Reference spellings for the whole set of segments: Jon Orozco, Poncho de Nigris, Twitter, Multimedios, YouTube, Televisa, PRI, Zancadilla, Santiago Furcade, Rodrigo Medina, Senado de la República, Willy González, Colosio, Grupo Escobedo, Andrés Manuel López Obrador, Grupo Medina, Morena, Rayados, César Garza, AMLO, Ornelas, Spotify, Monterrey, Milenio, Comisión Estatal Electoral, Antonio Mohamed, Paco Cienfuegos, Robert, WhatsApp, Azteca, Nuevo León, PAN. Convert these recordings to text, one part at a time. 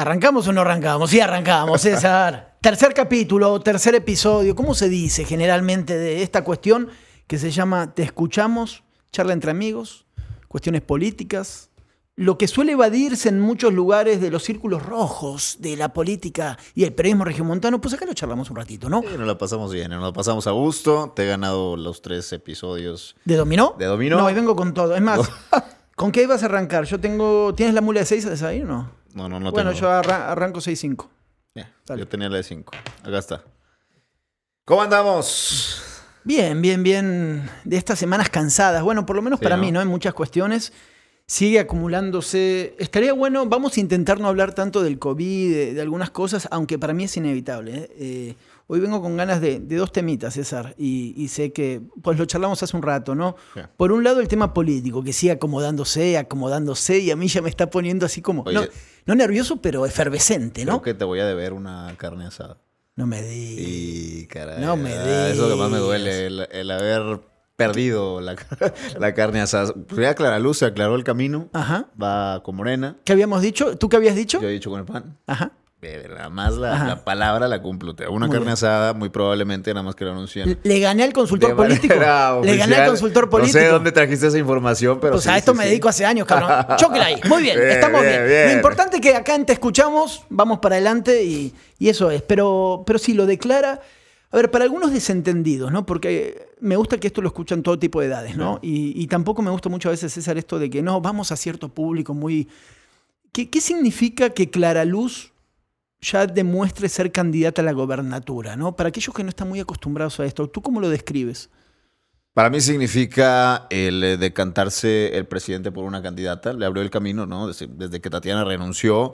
¿Arrancamos o no arrancamos? Sí, arrancamos, César. Tercer capítulo, tercer episodio. ¿Cómo se dice generalmente de esta cuestión que se llama Te Escuchamos, charla entre amigos, cuestiones políticas? Lo que suele evadirse en muchos lugares de los círculos rojos de la política y el periodismo regiomontano, pues acá lo charlamos un ratito, ¿no? Sí, nos la pasamos bien, nos la pasamos a gusto. Te he ganado los 3 episodios. ¿De dominó? De dominó. No, hoy vengo con todo. Es más, ¿con qué ibas a arrancar? Yo tengo... ¿Tienes la mula de 6 ahí o no? No bueno, tengo. Yo arranco 6-5. Yeah, yo tenía la de 5. Acá está. ¿Cómo andamos? Bien. De estas semanas cansadas. Bueno, por lo menos sí, para mí, ¿no? En muchas cuestiones sigue acumulándose. Estaría bueno, vamos a intentar no hablar tanto del COVID, de algunas cosas, aunque para mí es inevitable, ¿eh? Hoy vengo con ganas de 2 temitas, César, y sé que pues lo charlamos hace un rato, ¿no? Sí. Por un lado, el tema político, que sigue acomodándose, y a mí ya me está poniendo así como... Oye, no nervioso, pero efervescente, ¿no? Creo que te voy a deber una carne asada. No me di. Sí, caray. No me di. Eso que más me duele, el haber perdido la carne asada. Ya Clara Luz se aclaró el camino. Ajá. Va con Morena. ¿Qué habíamos dicho? ¿Tú qué habías dicho? Yo he dicho con el PAN. Ajá. Nada más la palabra la cumplo. Una muy carne bien asada, muy probablemente, nada más que lo anuncian. Le gané al consultor político. Oficial. Le gané al consultor político. No sé dónde trajiste esa información, pero... O sea, sí, esto sí, me dedico hace años, cabrón. Chóquela ahí. Muy bien, estamos bien. Lo importante es que acá en Te Escuchamos, vamos para adelante y eso es. Pero sí, lo declara... A ver, para algunos desentendidos, ¿no? Porque me gusta que esto lo escuchan todo tipo de edades, ¿no? Claro. Y tampoco me gusta muchas veces, César, esto de que no, vamos a cierto público muy... ¿Qué significa que Clara Luz ya demuestre ser candidata a la gobernatura, ¿no? Para aquellos que no están muy acostumbrados a esto, ¿tú cómo lo describes? Para mí significa el decantarse el presidente por una candidata, le abrió el camino, ¿no? Desde que Tatiana renunció,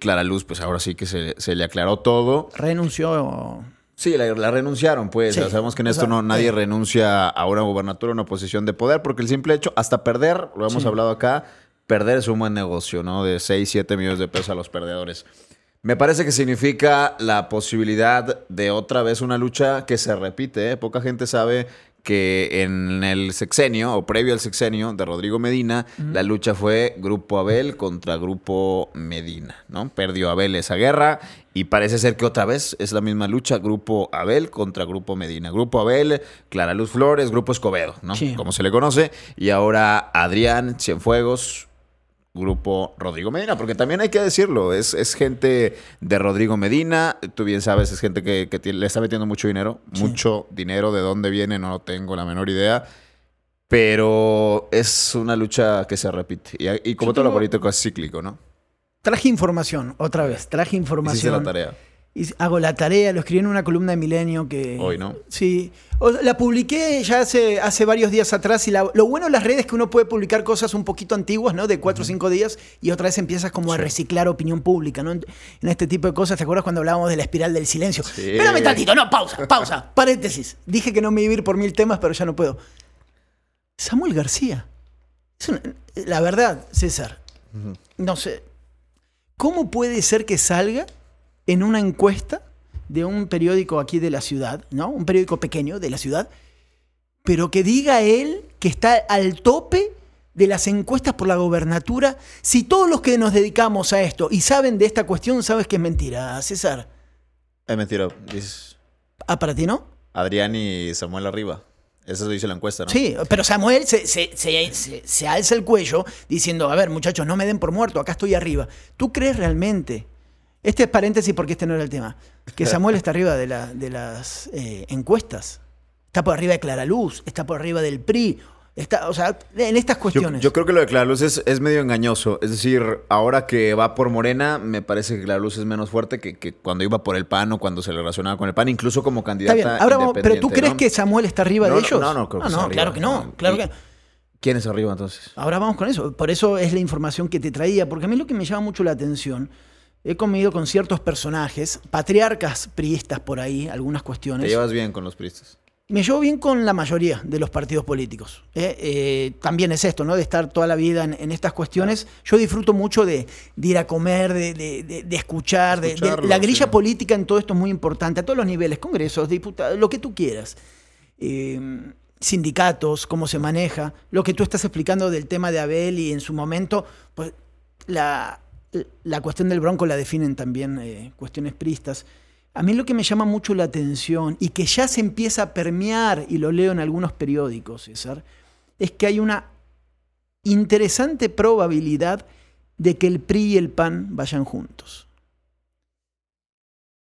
Clara Luz, pues ahora sí que se le aclaró todo. Renunció... Sí, la renunciaron, pues. Sí. Sabemos que en esto nadie renuncia a una gobernatura, a una posición de poder, porque el simple hecho, hasta perder, lo hemos hablado acá, perder es un buen negocio, ¿no? De 6, 7 millones de pesos a los perdedores. Me parece que significa la posibilidad de otra vez una lucha que se repite, ¿eh? Poca gente sabe que en el sexenio, o previo al sexenio de Rodrigo Medina, la lucha fue Grupo Abel contra Grupo Medina, ¿no? Perdió Abel esa guerra y parece ser que otra vez es la misma lucha, Grupo Abel contra Grupo Medina. Grupo Abel, Clara Luz Flores, Grupo Escobedo, ¿no? Sí. Como se le conoce. Y ahora Adrián Cienfuegos, Grupo Rodrigo Medina, porque también hay que decirlo, es gente de Rodrigo Medina, tú bien sabes, es gente que le está metiendo mucho dinero, sí, mucho dinero, de dónde viene no tengo la menor idea, pero es una lucha que se repite, y como todo lo político es cíclico, ¿no? Traje información, otra vez, traje información. Hiciste la tarea. Y hago la tarea, lo escribí en una columna de Milenio que... Hoy, ¿no? Sí. La publiqué ya hace varios días atrás y lo bueno de las redes es que uno puede publicar cosas un poquito antiguas, ¿no? De 4 o 5 días y otra vez empiezas como a reciclar opinión pública, ¿no? En este tipo de cosas, ¿te acuerdas cuando hablábamos de la espiral del silencio? Sí. Espérame tantito, no, pausa, paréntesis. Dije que no me iba a ir por 1000 temas, pero ya no puedo. Samuel García. La verdad, César, no sé, ¿cómo puede ser que salga en una encuesta de un periódico aquí de la ciudad, ¿no? Un periódico pequeño de la ciudad, pero que diga él que está al tope de las encuestas por la gobernatura? Si todos los que nos dedicamos a esto y saben de esta cuestión, sabes que es mentira, César. Es mentira. Ah, ¿para ti no? Adrián y Samuel arriba. Eso dice la encuesta, ¿no? Sí, pero Samuel se alza el cuello diciendo, a ver, muchachos, no me den por muerto, acá estoy arriba. ¿Tú crees realmente? Este es paréntesis porque este no era el tema. Que Samuel está arriba de las encuestas. Está por arriba de Clara Luz, está por arriba del PRI. Está, o sea, en estas cuestiones. Yo creo que lo de Clara Luz es medio engañoso. Es decir, ahora que va por Morena, me parece que Clara Luz es menos fuerte que cuando iba por el PAN o cuando se le relacionaba con el PAN, incluso como candidata independiente. Pero ¿tú crees que Samuel está arriba de ellos? No, creo que no. Claro que no. Claro que no. ¿Quién es arriba entonces? Ahora vamos con eso. Por eso es la información que te traía. Porque a mí lo que me llama mucho la atención... He comido con ciertos personajes, patriarcas priistas por ahí, algunas cuestiones. ¿Te llevas bien con los priistas? Me llevo bien con la mayoría de los partidos políticos. También es esto, ¿no? De estar toda la vida en estas cuestiones. Yo disfruto mucho de ir a comer, de escuchar. De la grilla política en todo esto es muy importante, a todos los niveles, congresos, diputados, lo que tú quieras. Sindicatos, cómo se maneja. Lo que tú estás explicando del tema de Abel y en su momento, pues la... la cuestión del Bronco la definen también cuestiones priistas. A mí lo que me llama mucho la atención y que ya se empieza a permear, y lo leo en algunos periódicos, César, es que hay una interesante probabilidad de que el PRI y el PAN vayan juntos.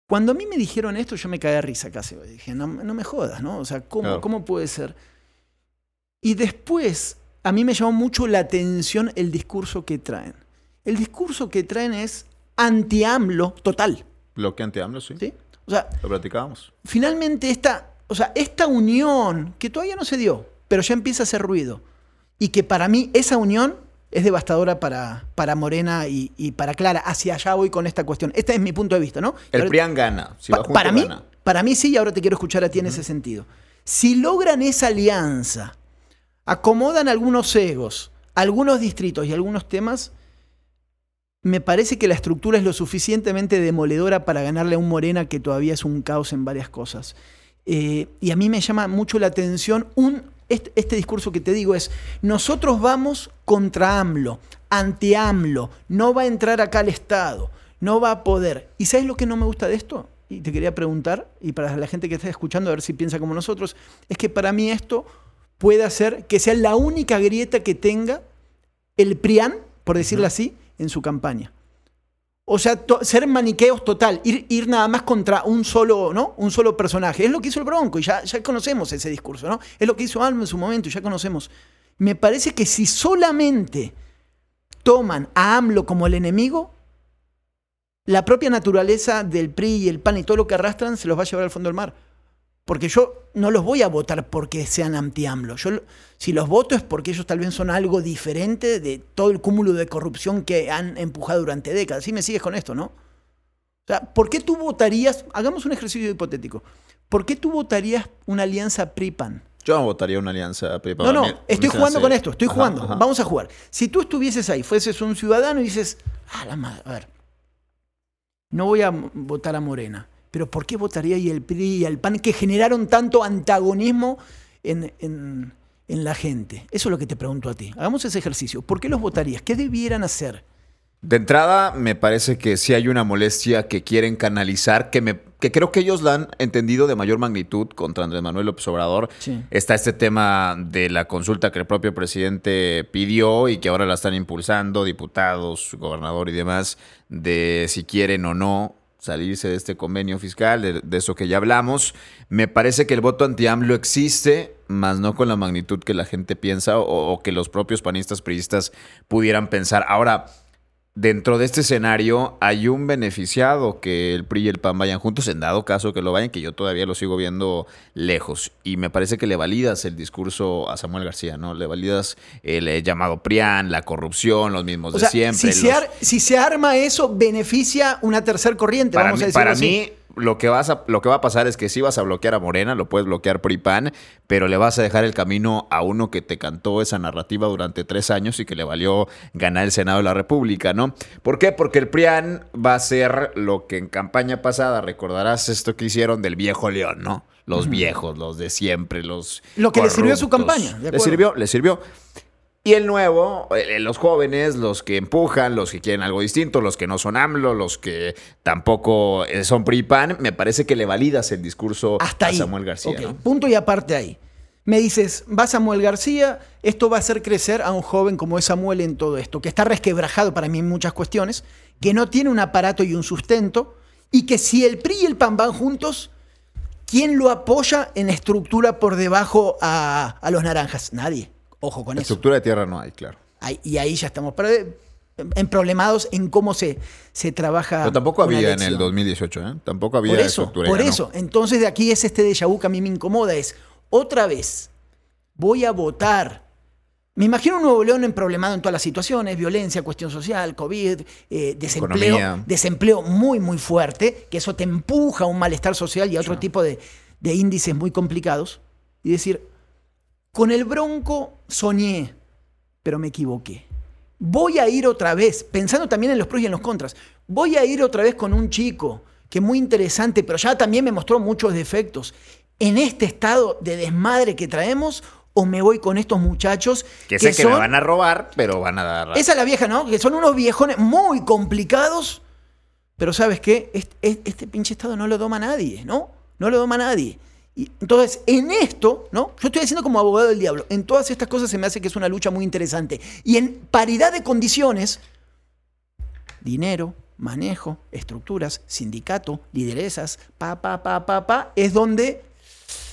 Cuando a mí me dijeron esto, yo me caí de risa casi. Dije, no me jodas, ¿no? O sea, ¿cómo puede ser? Y después, a mí me llamó mucho la atención el discurso que traen. El discurso que traen es anti-AMLO total. Bloque anti-AMLO, sí. ¿Sí? O sea, lo platicábamos. Finalmente, esta unión, que todavía no se dio, pero ya empieza a hacer ruido, y que para mí esa unión es devastadora para Morena y para Clara. Hacia allá voy con esta cuestión. Este es mi punto de vista, ¿no? El ahora, PRIAN gana. Si va junto, gana. Para mí sí, y ahora te quiero escuchar a ti en ese sentido. Si logran esa alianza, acomodan algunos egos, algunos distritos y algunos temas, me parece que la estructura es lo suficientemente demoledora para ganarle a un Morena que todavía es un caos en varias cosas. Y a mí me llama mucho la atención este discurso que te digo es, nosotros vamos contra AMLO, anti AMLO, no va a entrar acá al Estado, no va a poder. ¿Y sabes lo que no me gusta de esto? Y te quería preguntar, y para la gente que está escuchando, a ver si piensa como nosotros, es que para mí esto puede hacer que sea la única grieta que tenga el PRIAN, por decirlo así, en su campaña. O sea, ser maniqueos total, ir nada más contra un solo, ¿no? Un solo personaje. Es lo que hizo el Bronco y ya conocemos ese discurso, ¿no? Es lo que hizo AMLO en su momento y ya conocemos. Me parece que si solamente toman a AMLO como el enemigo, la propia naturaleza del PRI y el PAN y todo lo que arrastran se los va a llevar al fondo del mar. Porque yo no los voy a votar porque sean anti-AMLO. Yo, si los voto es porque ellos tal vez son algo diferente de todo el cúmulo de corrupción que han empujado durante décadas. ¿Sí me sigues con esto, no? O sea, ¿por qué tú votarías? Hagamos un ejercicio hipotético. ¿Por qué tú votarías una alianza PRI-PAN? Yo no votaría una alianza PRI-PAN. No, estoy jugando con esto. Estoy jugando. Ajá. Vamos a jugar. Si tú estuvieses ahí, fueses un ciudadano y dices, la madre, a ver, no voy a votar a Morena. Pero ¿por qué votaría ahí el PRI y el PAN que generaron tanto antagonismo en la gente? Eso es lo que te pregunto a ti. Hagamos ese ejercicio. ¿Por qué los votarías? ¿Qué debieran hacer? De entrada, me parece que sí hay una molestia que quieren canalizar, que creo que ellos la han entendido de mayor magnitud contra Andrés Manuel López Obrador. Sí. Está este tema de la consulta que el propio presidente pidió y que ahora la están impulsando diputados, gobernador y demás, de si quieren o no salirse de este convenio fiscal, de eso que ya hablamos. Me parece que el voto anti-AMLO existe, mas no con la magnitud que la gente piensa o que los propios panistas priistas pudieran pensar. Ahora, dentro de este escenario hay un beneficiado que el PRI y el PAN vayan juntos, en dado caso que lo vayan, que yo todavía lo sigo viendo lejos. Y me parece que le validas el discurso a Samuel García, ¿no? Le validas el llamado PRIAN, la corrupción, los mismos de siempre. Si se arma eso, beneficia una tercer corriente, vamos a decir así. Para mí, lo que va a pasar es que sí vas a bloquear a Morena, lo puedes bloquear PRI-PAN, pero le vas a dejar el camino a uno que te cantó esa narrativa durante 3 años y que le valió ganar el Senado de la República, ¿no? ¿Por qué? Porque el PRIAN va a ser lo que en campaña pasada, recordarás esto que hicieron del viejo León, ¿no? Los viejos, los de siempre, los lo que corruptos. Le sirvió a su campaña. Le sirvió. Y el nuevo, los jóvenes, los que empujan, los que quieren algo distinto, los que no son AMLO, los que tampoco son PRI-PAN, me parece que le validas el discurso hasta a Samuel García. Okay. ¿No? Punto y aparte ahí. Me dices, va Samuel García, esto va a hacer crecer a un joven como es Samuel en todo esto, que está resquebrajado para mí en muchas cuestiones, que no tiene un aparato y un sustento, y que si el PRI y el PAN van juntos, ¿quién lo apoya en estructura por debajo a los naranjas? Nadie. Ojo con eso. Estructura de tierra no hay, claro. Y ahí ya estamos emproblemados en cómo se trabaja. Pero tampoco había en el 2018, ¿eh? Tampoco había estructura. Por eso, ¿no? Entonces de aquí es este déjà vu que a mí me incomoda. Es, otra vez, voy a votar. Me imagino un Nuevo León emproblemado en todas las situaciones, violencia, cuestión social, COVID, desempleo muy, muy fuerte, que eso te empuja a un malestar social y a otro tipo de índices muy complicados. Y decir, con el Bronco soñé, pero me equivoqué. Voy a ir otra vez, pensando también en los pros y en los contras, voy a ir otra vez con un chico que muy interesante, pero ya también me mostró muchos defectos. En este estado de desmadre que traemos, o me voy con estos muchachos. Que sé que son, me van a robar, pero van a dar... Esa es la vieja, ¿no? Que son unos viejones muy complicados, pero ¿sabes qué? Este pinche Estado no lo doma nadie, ¿no? No lo doma nadie. Y entonces, en esto, ¿no? Yo estoy diciendo como abogado del diablo, en todas estas cosas se me hace que es una lucha muy interesante. Y en paridad de condiciones, dinero, manejo, estructuras, sindicato, lideresas, es donde...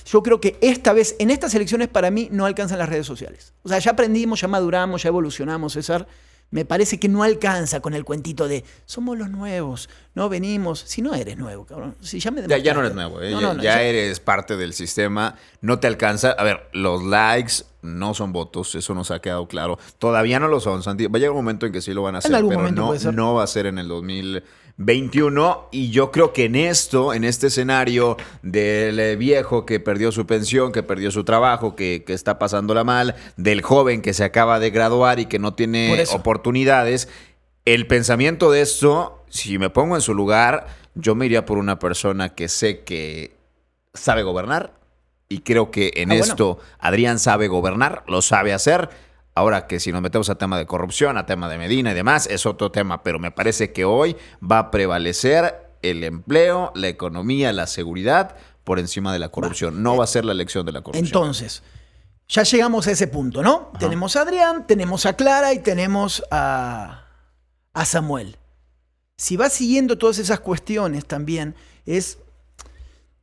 Yo creo que esta vez, en estas elecciones, para mí no alcanzan las redes sociales. O sea, ya aprendimos, ya maduramos, ya evolucionamos, César. Me parece que no alcanza con el cuentito de somos los nuevos, no venimos. Si no eres nuevo, cabrón. Si ya, ya no eres nuevo. Ya eres parte del sistema. No te alcanza. A ver, los likes no son votos. Eso nos ha quedado claro. Todavía no lo son, Santi. Va a llegar un momento en que sí lo van a hacer, pero no va a ser en el 2021, y yo creo que en este escenario del viejo que perdió su pensión, que perdió su trabajo, que está pasándola mal, del joven que se acaba de graduar y que no tiene oportunidades, el pensamiento de esto, si me pongo en su lugar, yo me iría por una persona que sé que sabe gobernar, y creo que Adrián sabe gobernar, lo sabe hacer. Ahora, que si nos metemos a tema de corrupción, a tema de Medina y demás, es otro tema, pero me parece que hoy va a prevalecer el empleo, la economía, la seguridad por encima de la corrupción. No va a ser la elección de la corrupción. Entonces, ya llegamos a ese punto, ¿no? Ajá. Tenemos a Adrián, tenemos a Clara y tenemos a Samuel. Si va siguiendo todas esas cuestiones también, es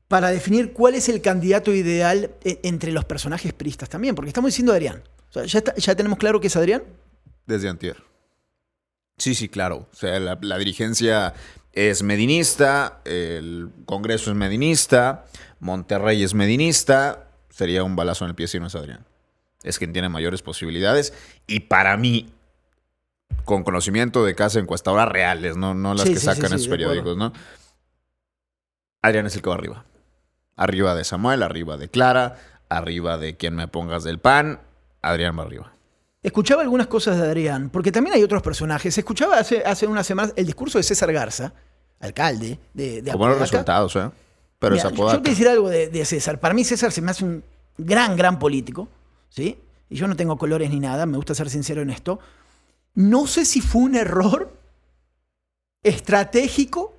para definir cuál es el candidato ideal entre los personajes priistas también, porque estamos diciendo Adrián. O sea, ¿ya tenemos claro que es Adrián? Desde antier. Sí, claro. O sea, la dirigencia es medinista, el Congreso es medinista, Monterrey es medinista. Sería un balazo en el pie si no es Adrián. Es quien tiene mayores posibilidades. Y para mí, con conocimiento de casa encuestadoras reales, no las que sacan esos periódicos, ¿no? Adrián es el que va arriba. Arriba de Samuel, arriba de Clara, arriba de quien me pongas del PAN. Adrián va arriba. Escuchaba algunas cosas de Adrián, porque también hay otros personajes. Escuchaba hace unas semanas el discurso de César Garza, alcalde de Apodaca. Buenos resultados, ¿eh? Pero mira, es Apodaca. Yo te decir algo de César. Para mí César se me hace un gran político, ¿sí? Y yo no tengo colores ni nada, me gusta ser sincero en esto. No sé si fue un error estratégico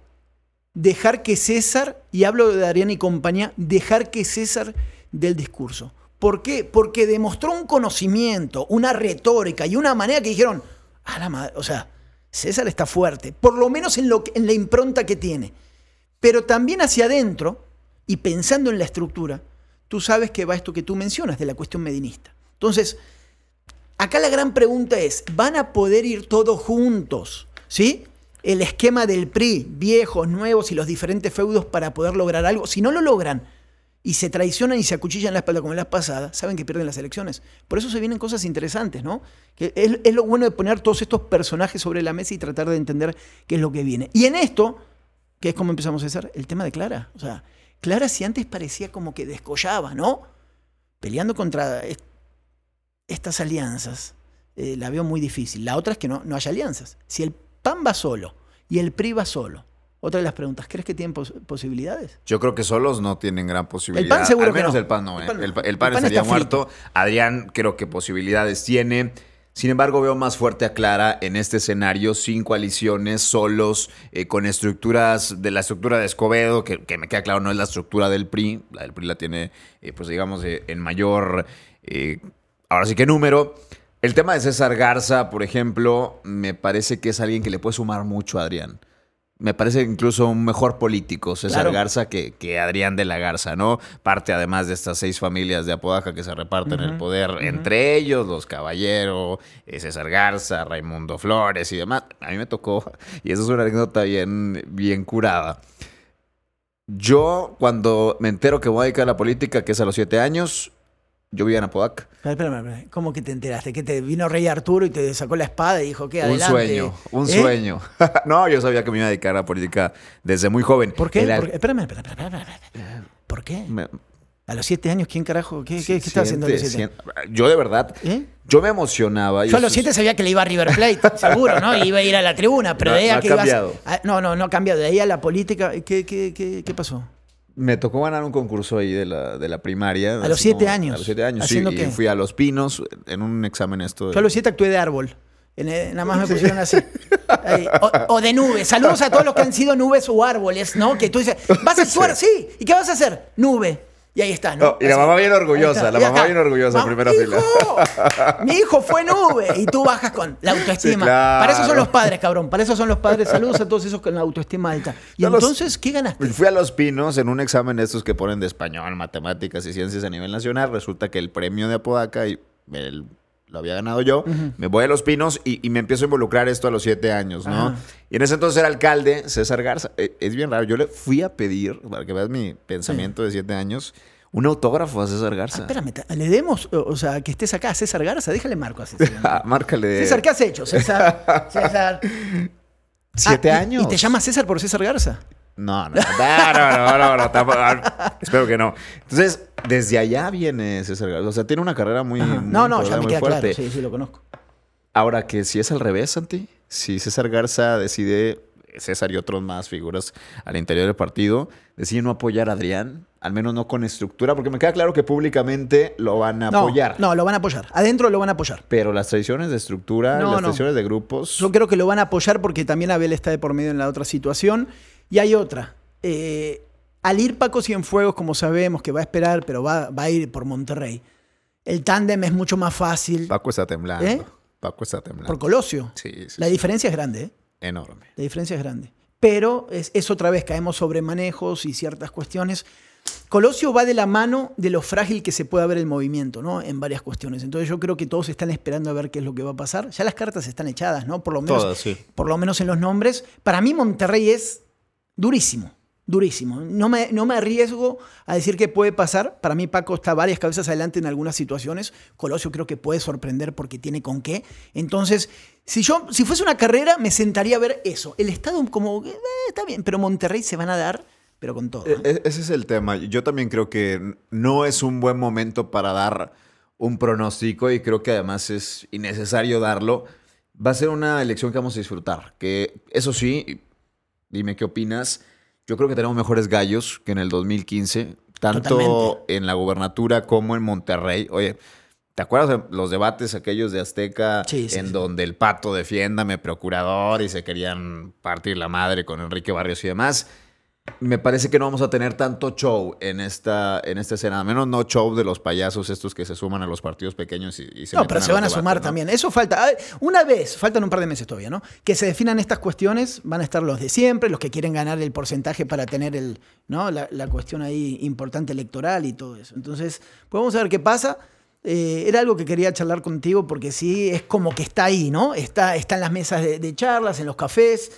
dejar que César, y hablo de Adrián y compañía, dejar que César dé el discurso. ¿Por qué? Porque demostró un conocimiento, una retórica y una manera que dijeron, a la madre, o sea, César está fuerte, por lo menos en la impronta que tiene. Pero también hacia adentro, y pensando en la estructura, tú sabes que va esto que tú mencionas de la cuestión medinista. Entonces, acá la gran pregunta es, ¿van a poder ir todos juntos? ¿Sí? El esquema del PRI, viejos, nuevos y los diferentes feudos para poder lograr algo. Si no lo logran, y se traicionan y se acuchillan la espalda como en las pasadas, saben que pierden las elecciones. Por eso se vienen cosas interesantes, ¿no? Que es lo bueno de poner todos estos personajes sobre la mesa y tratar de entender qué es lo que viene. Y en esto, que es como empezamos a hacer, el tema de Clara. O sea, Clara si antes parecía como que descollaba, ¿no? Peleando contra estas alianzas. La veo muy difícil. La otra es que no haya alianzas. Si el PAN va solo y el PRI va solo, otra de las preguntas, ¿crees que tienen posibilidades? Yo creo que solos no tienen gran posibilidad. El PAN seguro que no. Al menos el PAN no. El PAN estaría muerto. Frito. Adrián creo que posibilidades tiene. Sin embargo, veo más fuerte a Clara en este escenario, sin coaliciones, solos, con estructuras de la estructura de Escobedo, que me queda claro no es la estructura del PRI. La del PRI la tiene, en mayor, ahora sí que número. El tema de César Garza, por ejemplo, me parece que es alguien que le puede sumar mucho a Adrián. Me parece incluso un mejor político César Garza que Adrián de la Garza, ¿no? Parte además de estas 6 familias de Apodaca que se reparten el poder entre ellos, los Caballero, César Garza, Raimundo Flores y demás. A mí me tocó, y eso es una anécdota bien curada. Yo, cuando me entero que voy a dedicar a la política, que es a los 7 años, yo vivía en Apodaca. Espera. ¿Cómo que te enteraste? ¿Que te vino Rey Arturo y te sacó la espada y dijo que adelante? Un sueño. No, yo sabía que me iba a dedicar a la política desde muy joven. ¿Por qué? Espérame. ¿Por qué? A los 7 años, ¿quién carajo? ¿Qué estaba haciendo a los 7 años? Yo de verdad, yo me emocionaba. Yo a los 7 sabía que le iba a River Plate, seguro, ¿no? Y iba a ir a la tribuna, pero de ahí no ha cambiado. No ha cambiado. De ahí a la política, ¿qué pasó? Me tocó ganar un concurso ahí de la primaria. A los 7 años. A los 7 años, sí. ¿Qué? Y fui a Los Pinos en un examen esto. Yo a los 7 actué de árbol. Nada más me pusieron así. Ahí. O de nube. Saludos a todos los que han sido nubes o árboles, ¿no? Que tú dices, vas a actuar, sí. ¿Y qué vas a hacer? Nube. Y ahí está, ¿no? Y la mamá bien orgullosa, en primera fila. Mi hijo fue nube. Y tú bajas con la autoestima. Sí, claro. Para eso son los padres, cabrón. Para eso son los padres. Saludos a todos esos con la autoestima alta. Y no, entonces, ¿qué ganaste? Fui a Los Pinos en un examen de estos que ponen de español, matemáticas y ciencias a nivel nacional. Resulta que el premio de Apodaca y lo había ganado yo. Uh-huh. Me voy a Los Pinos y me empiezo a involucrar esto a los 7 años, ¿no? Ah. Y en ese entonces era alcalde César Garza. Es bien raro. Yo le fui a pedir, para que veas mi pensamiento de 7 años, un autógrafo a César Garza. Espérame, le demos, o sea, que estés acá a César Garza. Déjale marco a César. Márcale. César, ¿qué has hecho, César? César. 7 años. ¿Y te llamas César por César Garza? No, espero que no. Entonces, desde allá viene César Garza. O sea, tiene una carrera muy fuerte. No, ya me queda fuerte. Claro, sí, lo conozco. Ahora, que si es al revés, Santi, si César Garza decide, César y otros más figuras al interior del partido, deciden no apoyar a Adrián, al menos no con estructura, porque me queda claro que públicamente lo van a apoyar. No, lo van a apoyar. Adentro lo van a apoyar. Pero las traiciones de estructura, las traiciones de grupos... Yo creo que lo van a apoyar porque también Abel está de por medio en la otra situación. Y hay otra. Al ir Paco Cienfuegos, como sabemos, que va a esperar, pero va a ir por Monterrey. El tándem es mucho más fácil. Paco está temblando. Paco está temblando. Por Colosio. Sí. La diferencia es grande, ¿eh? Enorme. La diferencia es grande. Pero es otra vez, caemos sobre manejos y ciertas cuestiones. Colosio va de la mano de lo frágil que se pueda ver el movimiento, ¿no? En varias cuestiones. Entonces yo creo que todos están esperando a ver qué es lo que va a pasar. Ya las cartas están echadas, ¿no? Por lo menos, todas, sí. Por lo menos en los nombres. Para mí Monterrey es... Durísimo. No me arriesgo a decir qué puede pasar. Para mí Paco está varias cabezas adelante en algunas situaciones. Colosio creo que puede sorprender porque tiene con qué. Entonces, si fuese una carrera, me sentaría a ver eso. El Estado como, está bien, pero Monterrey se van a dar, pero con todo. Ese es el tema. Yo también creo que no es un buen momento para dar un pronóstico y creo que además es innecesario darlo. Va a ser una elección que vamos a disfrutar. Que eso sí... Dime qué opinas. Yo creo que tenemos mejores gallos que en el 2015, tanto Totalmente. En la gubernatura como en Monterrey. Oye, ¿te acuerdas de los debates aquellos de Azteca en donde el Pato defiéndame procurador y se querían partir la madre con Enrique Barrios y demás? Me parece que no vamos a tener tanto show en esta escena, al menos no show de los payasos estos que se suman a los partidos pequeños y se... No, pero se van a sumar también. Eso falta. Una vez, faltan un par de meses todavía, ¿no? Que se definan estas cuestiones, van a estar los de siempre, los que quieren ganar el porcentaje para tener el, ¿no? la cuestión ahí importante electoral y todo eso. Entonces, pues vamos a ver qué pasa. Era algo que quería charlar contigo porque sí, es como que está ahí, ¿no? Está en las mesas de charlas, en los cafés...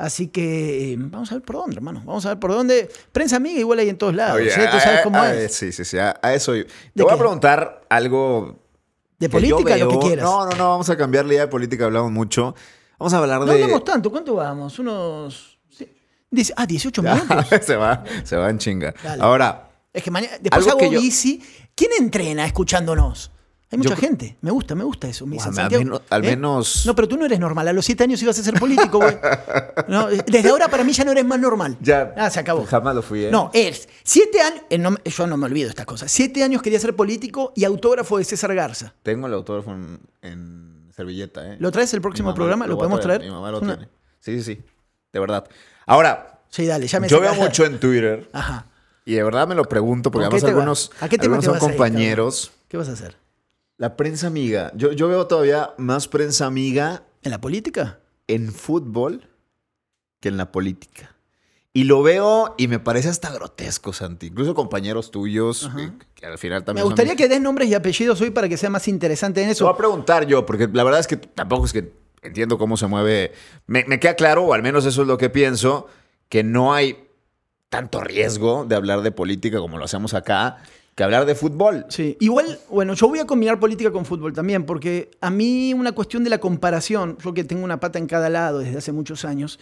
Así que vamos a ver por dónde, hermano. Vamos a ver por dónde. Prensa amiga igual hay en todos lados. Oye, ¿sí? Tú sabes cómo es. Sí. A eso yo. Te voy a preguntar algo... ¿De política? Lo que quieras. No. Vamos a cambiar la idea de política. Hablamos mucho. Vamos a hablar de... No hablamos tanto. ¿Cuánto vamos? Unos... 18 minutos. Se va en chinga. Dale. Ahora... Es que mañana... Después hago bici. ¿Quién entrena escuchándonos? Hay mucha gente. Me gusta eso. Al menos... No, pero tú no eres normal. A los 7 años ibas a ser político, güey. No, desde ahora para mí ya no eres más normal. Ya. Se acabó. Jamás lo fui, ¿eh? No, eres. 7 años... yo no me olvido estas cosas. 7 años quería ser político y autógrafo de César Garza. Tengo el autógrafo en servilleta, ¿eh? ¿Lo traes el próximo programa? ¿Lo podemos traer? Mi mamá lo tiene. Sí. De verdad. Ahora... Sí, dale. Yo veo mucho en Twitter. Ajá. Y de verdad me lo pregunto porque además algunos son compañeros. ¿Qué vas a hacer? La prensa amiga. Yo veo todavía más prensa amiga... ¿En la política? En fútbol que en la política. Y lo veo y me parece hasta grotesco, Santi. Incluso compañeros tuyos que al final también... Me gustaría que des nombres y apellidos hoy para que sea más interesante en eso. Lo voy a preguntar yo, porque la verdad es que tampoco es que entiendo cómo se mueve. Me queda claro, o al menos eso es lo que pienso, que no hay tanto riesgo de hablar de política como lo hacemos acá... que hablar de fútbol. Sí. Igual, bueno, yo voy a combinar política con fútbol también, porque a mí una cuestión de la comparación, yo que tengo una pata en cada lado desde hace muchos años,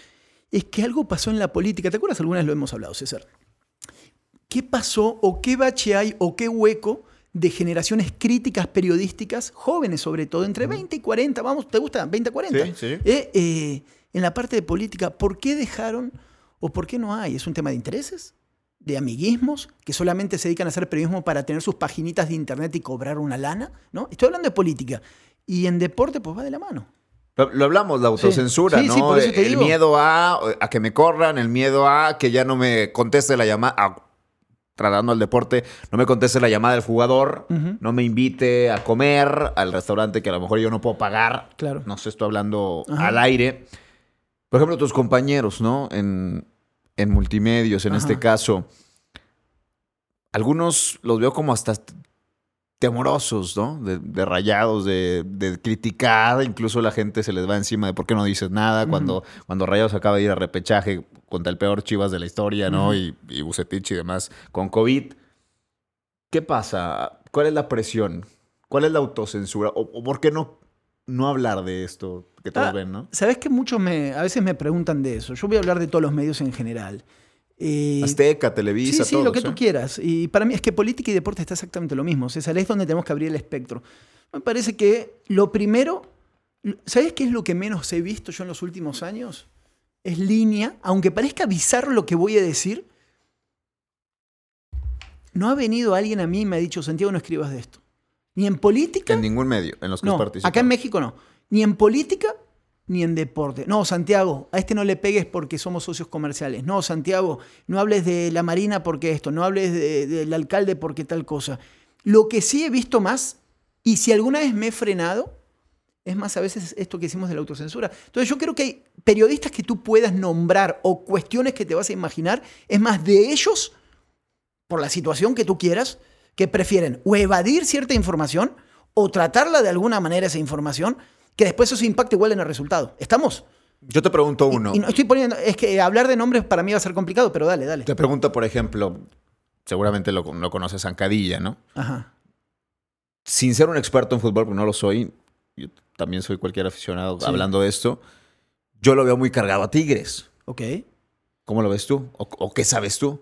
es que algo pasó en la política. ¿Te acuerdas? Algunas lo hemos hablado, César. ¿Qué pasó o qué bache hay o qué hueco de generaciones críticas periodísticas, jóvenes sobre todo, entre 20 y 40, vamos, ¿te gusta? 20 a 40. Sí. En la parte de política, ¿por qué dejaron o por qué no hay? ¿Es un tema de intereses? de amiguismos que solamente se dedican a hacer periodismo para tener sus paginitas de internet y cobrar una lana, ¿no? Estoy hablando de política. Y en deporte, pues va de la mano. Lo hablamos, la autocensura, sí, ¿no? Sí, por eso te digo. El miedo a que me corran, el miedo a que ya no me conteste la llamada, tratando al deporte, no me conteste la llamada del jugador, no me invite a comer al restaurante que a lo mejor yo no puedo pagar. Claro. No sé, estoy hablando al aire. Por ejemplo, tus compañeros, ¿no? En Multimedios, en este caso, algunos los veo como hasta temorosos, ¿no? De Rayados, de criticar. Incluso la gente se les va encima de por qué no dices nada. Cuando Rayados acaba de ir a repechaje contra el peor Chivas de la historia, ¿no? Y Bucetich y demás con COVID. ¿Qué pasa? ¿Cuál es la presión? ¿Cuál es la autocensura? ¿O por qué no hablar de esto que todos ven, ¿no? Sabes que muchos a veces me preguntan de eso. Yo voy a hablar de todos los medios en general. Azteca, Televisa, sí, todos, lo que tú quieras. Y para mí es que política y deporte está exactamente lo mismo. O sea, es donde tenemos que abrir el espectro. Me parece que lo primero, ¿sabes qué es lo que menos he visto yo en los últimos años? Es línea, aunque parezca bizarro lo que voy a decir. No ha venido alguien a mí y me ha dicho, Santiago, no escribas de esto. Ni en política. En ningún medio en los que participas. Acá en México no. Ni en política ni en deporte. No, Santiago, a este no le pegues porque somos socios comerciales. No, Santiago, no hables de la Marina porque esto. No hables del alcalde porque tal cosa. Lo que sí he visto más, y si alguna vez me he frenado, es más a veces esto que hicimos de la autocensura. Entonces yo creo que hay periodistas que tú puedas nombrar o cuestiones que te vas a imaginar. Es más, de ellos, por la situación que tú quieras, que prefieren o evadir cierta información o tratarla de alguna manera esa información, que después eso impacta igual en el resultado. ¿Estamos? Yo te pregunto uno. Y no estoy poniendo, es que hablar de nombres para mí va a ser complicado, pero dale, dale. Te pregunto, por ejemplo, seguramente lo conoces, Zancadilla, ¿no? Ajá. Sin ser un experto en fútbol, porque no lo soy, yo también soy cualquier aficionado hablando de esto, yo lo veo muy cargado a Tigres. Ok. ¿Cómo lo ves tú? ¿O qué sabes tú?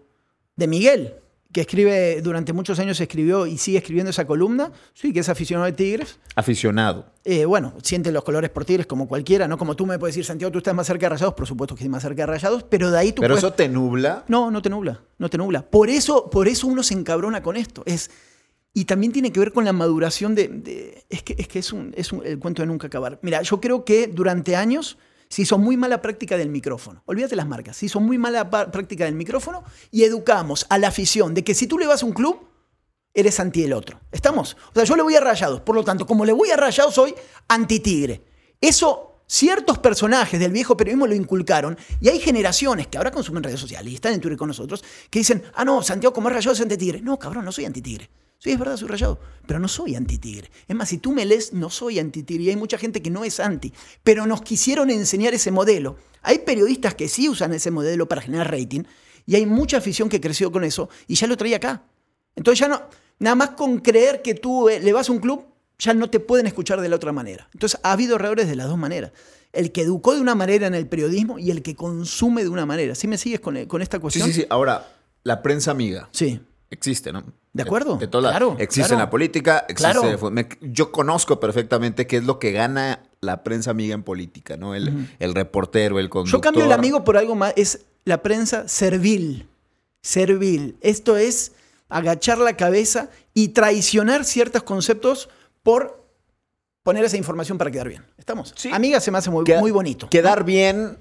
De Miguel, que escribe, durante muchos años escribió y sigue escribiendo esa columna, sí, que es aficionado de Tigres. Aficionado. Bueno, siente los colores por Tigres como cualquiera, ¿no? Como tú me puedes decir, Santiago, tú estás más cerca de Rayados, por supuesto que estás más cerca de Rayados, pero de ahí tú ¿Pero puedes... eso te nubla? No, no te nubla, no te nubla. Por eso uno se encabrona con esto. Y también tiene que ver con la maduración de... Es que es el cuento de nunca acabar. Mira, yo creo que durante años se hizo muy mala práctica del micrófono. Olvídate las marcas. Se hizo muy mala práctica del micrófono y educamos a la afición de que si tú le vas a un club, eres anti el otro. ¿Estamos? O sea, yo le voy a Rayados. Por lo tanto, como le voy a Rayados, soy anti-Tigre. Eso ciertos personajes del viejo periodismo lo inculcaron y hay generaciones que ahora consumen redes sociales y están en Twitter con nosotros que dicen, ah, no, Santiago, como es Rayados, es anti-Tigre. No, cabrón, no soy anti-Tigre. Sí, es verdad, soy Rayado, pero no soy anti-Tigre. Es más, si tú me lees, no soy anti-Tigre. Y hay mucha gente que no es anti, pero nos quisieron enseñar ese modelo. Hay periodistas que sí usan ese modelo para generar rating y hay mucha afición que creció con eso y ya lo traía acá. Entonces ya no, nada más con creer que tú le vas a un club, ya no te pueden escuchar de la otra manera. Entonces ha habido errores de las dos maneras. El que educó de una manera en el periodismo y el que consume de una manera. ¿Sí me sigues con esta cuestión? Sí. Ahora, la prensa amiga. Sí. Existe, ¿no? ¿De acuerdo? De todas claro, existe claro. En la política, existe... Claro. Yo conozco perfectamente qué es lo que gana la prensa amiga en política, ¿no? El reportero, el conductor... Yo cambio el amigo por algo más. Es la prensa servil. Servil. Esto es agachar la cabeza y traicionar ciertos conceptos por poner esa información para quedar bien. ¿Estamos? Sí. Amiga se me hace muy bonito. Quedar bien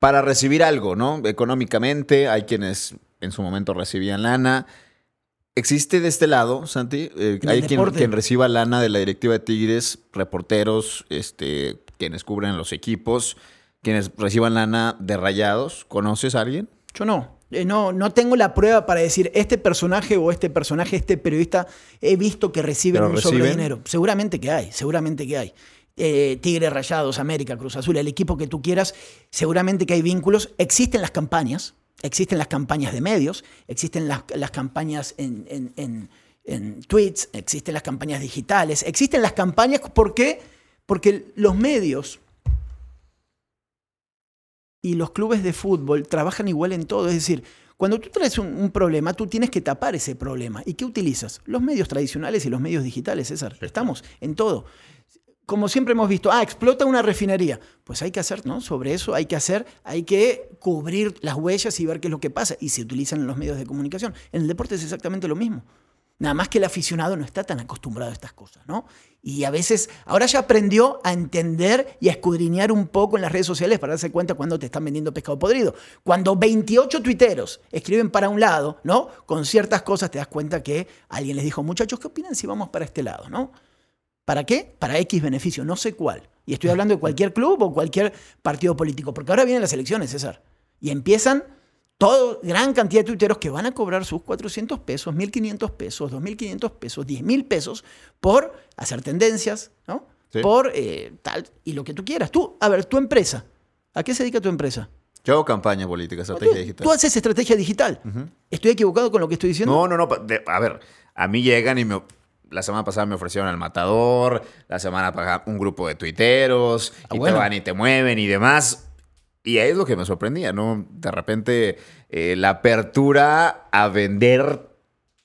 para recibir algo, ¿no? Económicamente hay quienes en su momento recibían lana... Existe de este lado, Santi, hay quien reciba lana de la directiva de Tigres, reporteros, quienes cubren los equipos, quienes reciban lana de Rayados. ¿Conoces a alguien? Yo no. No tengo la prueba para decir este personaje o este personaje, este periodista, he visto que reciben un sobre dinero. Seguramente que hay. Tigres, Rayados, América, Cruz Azul, el equipo que tú quieras, seguramente que hay vínculos. Existen las campañas. Existen las campañas de medios, existen las campañas en tweets, existen las campañas digitales, existen las campañas. ¿Por qué? Porque los medios y los clubes de fútbol trabajan igual en todo. Es decir, cuando tú traes un problema, tú tienes que tapar ese problema. ¿Y qué utilizas? Los medios tradicionales y los medios digitales, César. Estamos en todo. como siempre hemos visto, explota una refinería. Pues hay que hacer, ¿no? Sobre eso hay que hacer, hay que cubrir las huellas y ver qué es lo que pasa. Y se utilizan en los medios de comunicación. En el deporte es exactamente lo mismo. Nada más que el aficionado no está tan acostumbrado a estas cosas, ¿no? Y a veces, ahora ya aprendió a entender y a escudriñar un poco en las redes sociales para darse cuenta cuando te están vendiendo pescado podrido. Cuando 28 tuiteros escriben para un lado, ¿no? Con ciertas cosas te das cuenta que alguien les dijo, muchachos, ¿qué opinan si vamos para este lado, ¿no? ¿Para qué? Para X beneficio, no sé cuál. Y estoy hablando de cualquier club o cualquier partido político, porque ahora vienen las elecciones, César. Y empiezan todo, gran cantidad de tuiteros que van a cobrar sus 400 pesos, 1.500 pesos, 2.500 pesos, 10.000 pesos por hacer tendencias, ¿no? Sí. Por tal, y lo que tú quieras. Tú, a ver, tu empresa, ¿a qué se dedica tu empresa? Yo hago campaña política, estrategia digital. Tú haces estrategia digital. Uh-huh. ¿Estoy equivocado con lo que estoy diciendo? No. A ver, a mí llegan y me... La semana pasada me ofrecieron al Matador, la semana pasada un grupo de tuiteros, te van y te mueven y demás. Y ahí es lo que me sorprendía, ¿no? De repente, la apertura a vender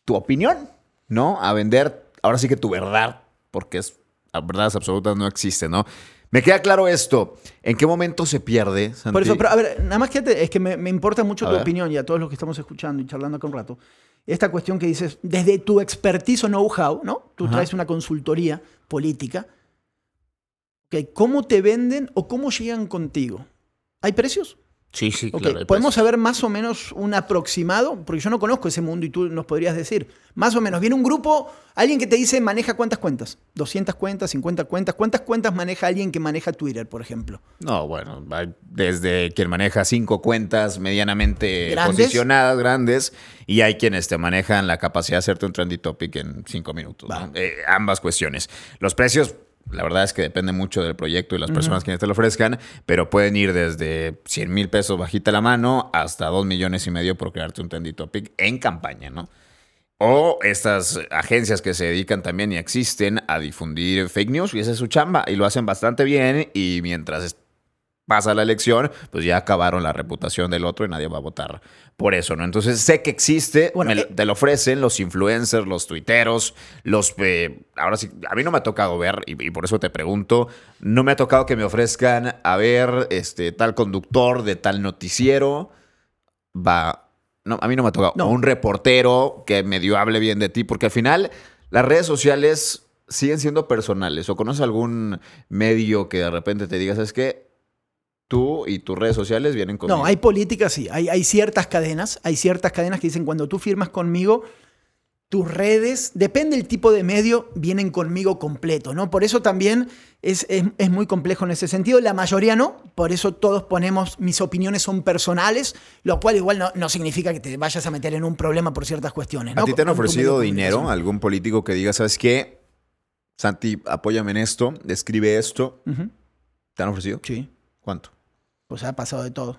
tu opinión, ¿no? A vender, ahora sí que tu verdad, porque verdades absolutas no existen, ¿no? Me queda claro esto. ¿En qué momento se pierde, Santi? Por eso, pero a ver, nada más que es que me importa mucho tu opinión y a todos los que estamos escuchando y charlando acá un rato. Esta cuestión que dices, desde tu expertise o know-how, ¿no? Tú traes una consultoría política. Okay. ¿Cómo te venden o cómo llegan contigo? ¿Hay precios? Sí, okay. Claro. ¿Podemos saber más o menos un aproximado? Porque yo no conozco ese mundo y tú nos podrías decir. Más o menos, viene un grupo, alguien que te dice, maneja cuántas cuentas. 200 cuentas, 50 cuentas. ¿Cuántas cuentas maneja alguien que maneja Twitter, por ejemplo? No, bueno, desde quien maneja 5 cuentas medianamente posicionadas, grandes... Y hay quienes te manejan la capacidad de hacerte un trendy topic en 5 minutos. ¿No? Ambas cuestiones. Los precios, la verdad es que depende mucho del proyecto y las personas que te lo ofrezcan, pero pueden ir desde 100,000 pesos bajita la mano hasta 2,5 millones por crearte un trendy topic en campaña, ¿no? O estas agencias que se dedican también y existen a difundir fake news, y esa es su chamba, y lo hacen bastante bien, y mientras pasa la elección, pues ya acabaron la reputación del otro y nadie va a votar por eso, ¿no? Entonces sé que existe, bueno, te lo ofrecen los influencers, los tuiteros, los... ahora sí, a mí no me ha tocado ver, y por eso te pregunto, no me ha tocado que me ofrezcan, a ver, tal conductor de tal noticiero va... No, a mí no me ha tocado. No. O un reportero que medio hable bien de ti, porque al final las redes sociales siguen siendo personales. ¿O conoces algún medio que de repente te diga, ¿sabes qué? Tú y tus redes sociales vienen conmigo. No, hay políticas, sí. Hay ciertas cadenas. Hay ciertas cadenas que dicen, cuando tú firmas conmigo, tus redes, depende del tipo de medio, vienen conmigo completo, ¿no? Por eso también es muy complejo en ese sentido. La mayoría no. Por eso todos ponemos, mis opiniones son personales, lo cual igual no significa que te vayas a meter en un problema por ciertas cuestiones, ¿no? ¿A ti te han ofrecido dinero a algún político que diga, ¿sabes qué? Santi, apóyame en esto, escribe esto. Uh-huh. ¿Te han ofrecido? Sí. ¿Cuánto? Pues ha pasado de todo.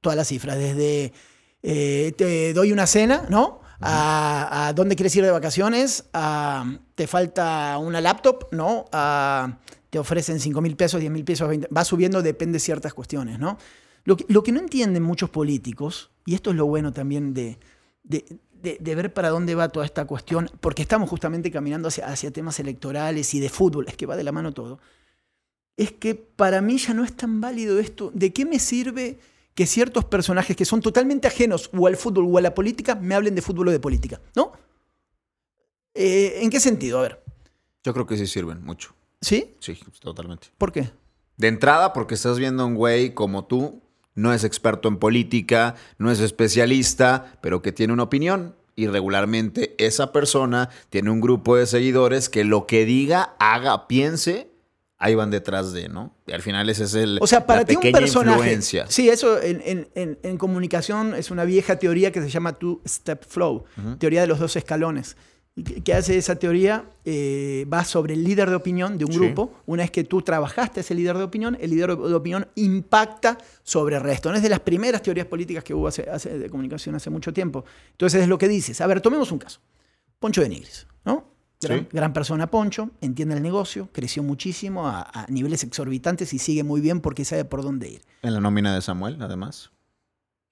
Todas las cifras. Desde te doy una cena, ¿no? A dónde quieres ir de vacaciones, a te falta una laptop, ¿no? A te ofrecen 5,000 pesos, 10,000 pesos, 20. Va subiendo, depende de ciertas cuestiones, ¿no? Lo que no entienden muchos políticos, y esto es lo bueno también de ver para dónde va toda esta cuestión, porque estamos justamente caminando hacia temas electorales y de fútbol, es que va de la mano todo. Es que para mí ya no es tan válido esto. ¿De qué me sirve que ciertos personajes que son totalmente ajenos o al fútbol o a la política me hablen de fútbol o de política? ¿No? ¿En qué sentido? A ver. Yo creo que sí sirven mucho. ¿Sí? Sí, totalmente. ¿Por qué? De entrada, porque estás viendo a un güey como tú, no es experto en política, no es especialista, pero que tiene una opinión. Y regularmente esa persona tiene un grupo de seguidores que lo que diga, haga, piense... Ahí van detrás de, ¿no? Y al final ese es el... O sea, para ti un personaje... Influencia. Sí, eso en comunicación es una vieja teoría que se llama two-step flow, teoría de los 2 escalones. ¿Qué hace esa teoría? Va sobre el líder de opinión de un grupo. Una vez que tú trabajaste ese líder de opinión, el líder de opinión impacta sobre el resto. No es de las primeras teorías políticas que hubo de comunicación hace mucho tiempo. Entonces es lo que dices. A ver, tomemos un caso. Poncho de Nigris, ¿no? Gran persona Poncho, entiende el negocio, creció muchísimo a niveles exorbitantes y sigue muy bien porque sabe por dónde ir. En la nómina de Samuel, además.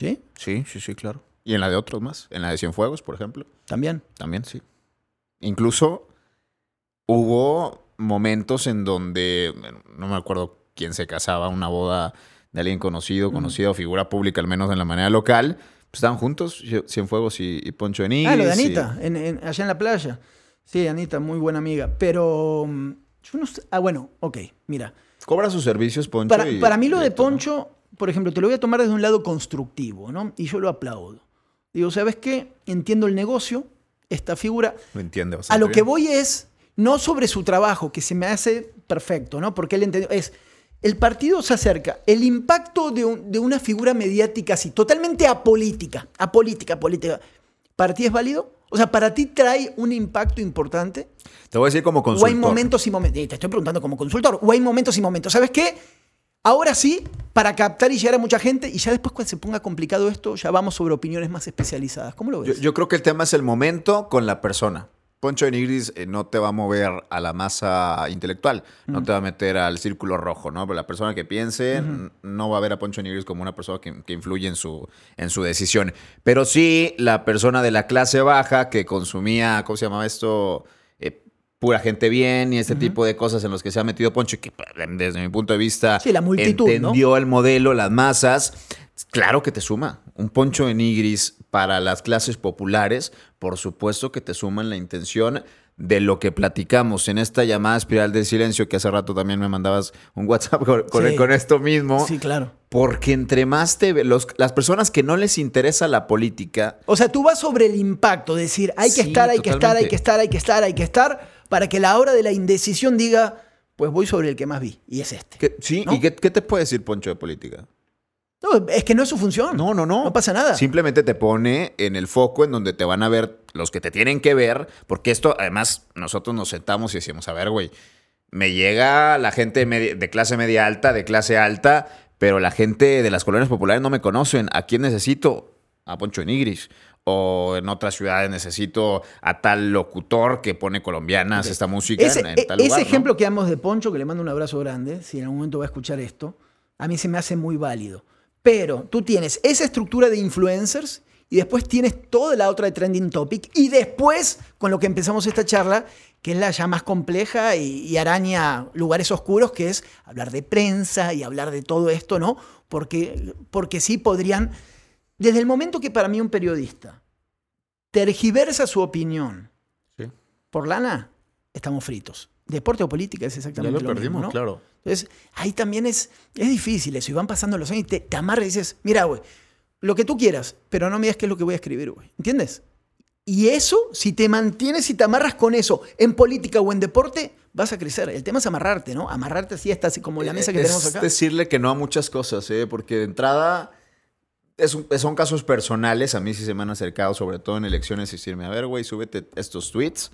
¿Sí? Sí, claro. Y en la de otros más. En la de Cienfuegos, por ejemplo. También. También, sí. Incluso hubo momentos en donde, no me acuerdo quién se casaba, una boda de alguien conocido, uh-huh, figura pública, al menos en la manera local, pues estaban juntos, Cienfuegos y Poncho de Nigris. Ah, lo de Anita, y... allá en la playa. Sí, Anita, muy buena amiga, pero... yo no sé. Ah, bueno, ok, mira. Cobra sus servicios, Poncho. Para mí lo de Poncho, por ejemplo, te lo voy a tomar desde un lado constructivo, ¿no? Y yo lo aplaudo. Digo, ¿sabes qué? Entiendo el negocio, esta figura. Lo entiendo. A lo que voy es, no sobre su trabajo, que se me hace perfecto, ¿no? Porque él entendió, es, el partido se acerca, el impacto de una figura mediática así, totalmente apolítica. ¿Para ti es válido? O sea, ¿para ti trae un impacto importante? Te voy a decir como consultor. O hay momentos y momentos. Te estoy preguntando como consultor. O hay momentos y momentos. ¿Sabes qué? Ahora sí, para captar y llegar a mucha gente, y ya después cuando se ponga complicado esto, ya vamos sobre opiniones más especializadas. ¿Cómo lo ves? Yo creo que el tema es el momento con la persona. Poncho de Nigris no te va a mover a la masa intelectual. No te va a meter al círculo rojo, ¿no? Pero la persona que piense no va a ver a Poncho de Nigris como una persona que influye en su decisión. Pero sí, la persona de la clase baja que consumía, ¿cómo se llamaba esto? Pura gente bien y este tipo de cosas en los que se ha metido Poncho, que desde mi punto de vista sí, la multitud, entendió, ¿no?, el modelo, las masas. Claro que te suma. Un Poncho de Nigris para las clases populares, por supuesto que te suman la intención de lo que platicamos en esta llamada espiral de silencio, que hace rato también me mandabas un WhatsApp con esto mismo. Sí, claro. Porque entre más las personas que no les interesa la política... O sea, tú vas sobre el impacto, decir, hay que estar... para que la hora de la indecisión diga, pues voy sobre el que más vi, y es este. Sí, ¿no? ¿Y qué te puede decir Poncho de política? No, es que no es su función. No. No pasa nada. Simplemente te pone en el foco en donde te van a ver los que te tienen que ver, porque esto, además, nosotros nos sentamos y decimos, a ver, güey, me llega la gente de clase media alta, de clase alta, pero la gente de las colonias populares no me conocen. ¿A quién necesito? A Poncho de Nigris. O en otras ciudades necesito a tal locutor que pone colombianas esta música en tal lugar. Ese ejemplo, ¿no?, que damos de Poncho, que le mando un abrazo grande, si en algún momento va a escuchar esto, a mí se me hace muy válido. Pero tú tienes esa estructura de influencers y después tienes toda la otra de Trending Topic y después, con lo que empezamos esta charla, que es la ya más compleja y araña lugares oscuros, que es hablar de prensa y hablar de todo esto, ¿no? Porque sí podrían... Desde el momento que para mí un periodista tergiversa su opinión por lana, estamos fritos. Deporte o política es exactamente lo mismo, ¿no? Claro. Entonces, ahí también es difícil eso. Y van pasando los años y te amarras y dices, mira, güey, lo que tú quieras, pero no me digas qué es lo que voy a escribir, güey. ¿Entiendes? Y eso, si te mantienes y te amarras con eso en política o en deporte, vas a crecer. El tema es amarrarte, ¿no? Amarrarte así, hasta como la mesa que tenemos acá. Es decirle que no a muchas cosas, ¿eh? Porque de entrada... Son casos personales. A mí sí se me han acercado, sobre todo en elecciones, y decirme, a ver, güey, súbete estos tweets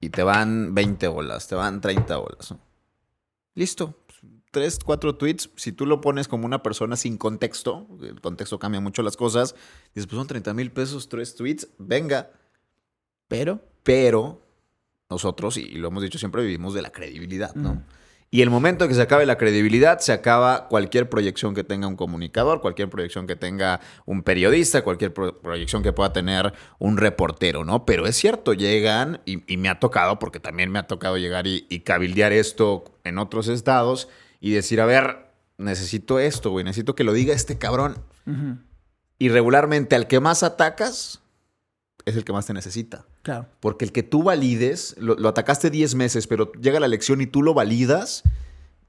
y te van 20 bolas, te van 30 bolas. ¿No? Listo. 3, 4 tweets. Si tú lo pones como una persona sin contexto, el contexto cambia mucho las cosas, dices, pues son 30,000 pesos, 3 tweets, venga. Pero nosotros, y lo hemos dicho siempre, vivimos de la credibilidad, ¿no? Y el momento que se acabe la credibilidad, se acaba cualquier proyección que tenga un comunicador, cualquier proyección que tenga un periodista, cualquier proyección que pueda tener un reportero, ¿no? Pero es cierto, llegan, y me ha tocado, porque también me ha tocado llegar y cabildear esto en otros estados y decir, a ver, necesito esto, güey, necesito que lo diga este cabrón. Uh-huh. Y regularmente al que más atacas es el que más te necesita. Claro. Porque el que tú valides, lo atacaste 10 meses, pero llega la elección y tú lo validas,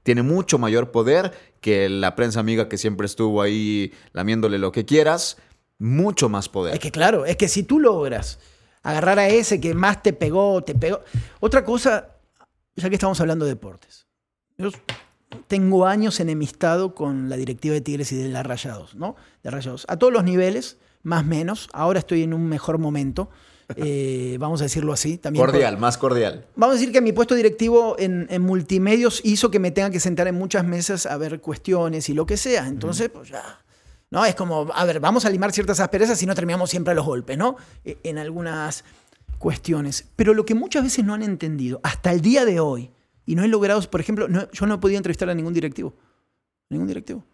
tiene mucho mayor poder que la prensa amiga que siempre estuvo ahí lamiéndole lo que quieras, mucho más poder. Es que claro, es que si tú logras agarrar a ese que más te pegó. Otra cosa, ya que estamos hablando de deportes, yo tengo años enemistado con la directiva de Tigres y de la Rayados, ¿no? De Rayados. A todos los niveles, más o menos. Ahora estoy en un mejor momento. Vamos a decirlo así. También más cordial. Vamos a decir que mi puesto directivo en Multimedios hizo que me tenga que sentar en muchas mesas a ver cuestiones y lo que sea. Entonces, pues ya... ¿no? Es como, a ver, vamos a limar ciertas asperezas y no terminamos siempre a los golpes, ¿no? En algunas cuestiones. Pero lo que muchas veces no han entendido, hasta el día de hoy, y no he logrado, por ejemplo, yo no he podido entrevistar a ningún directivo. Ningún directivo.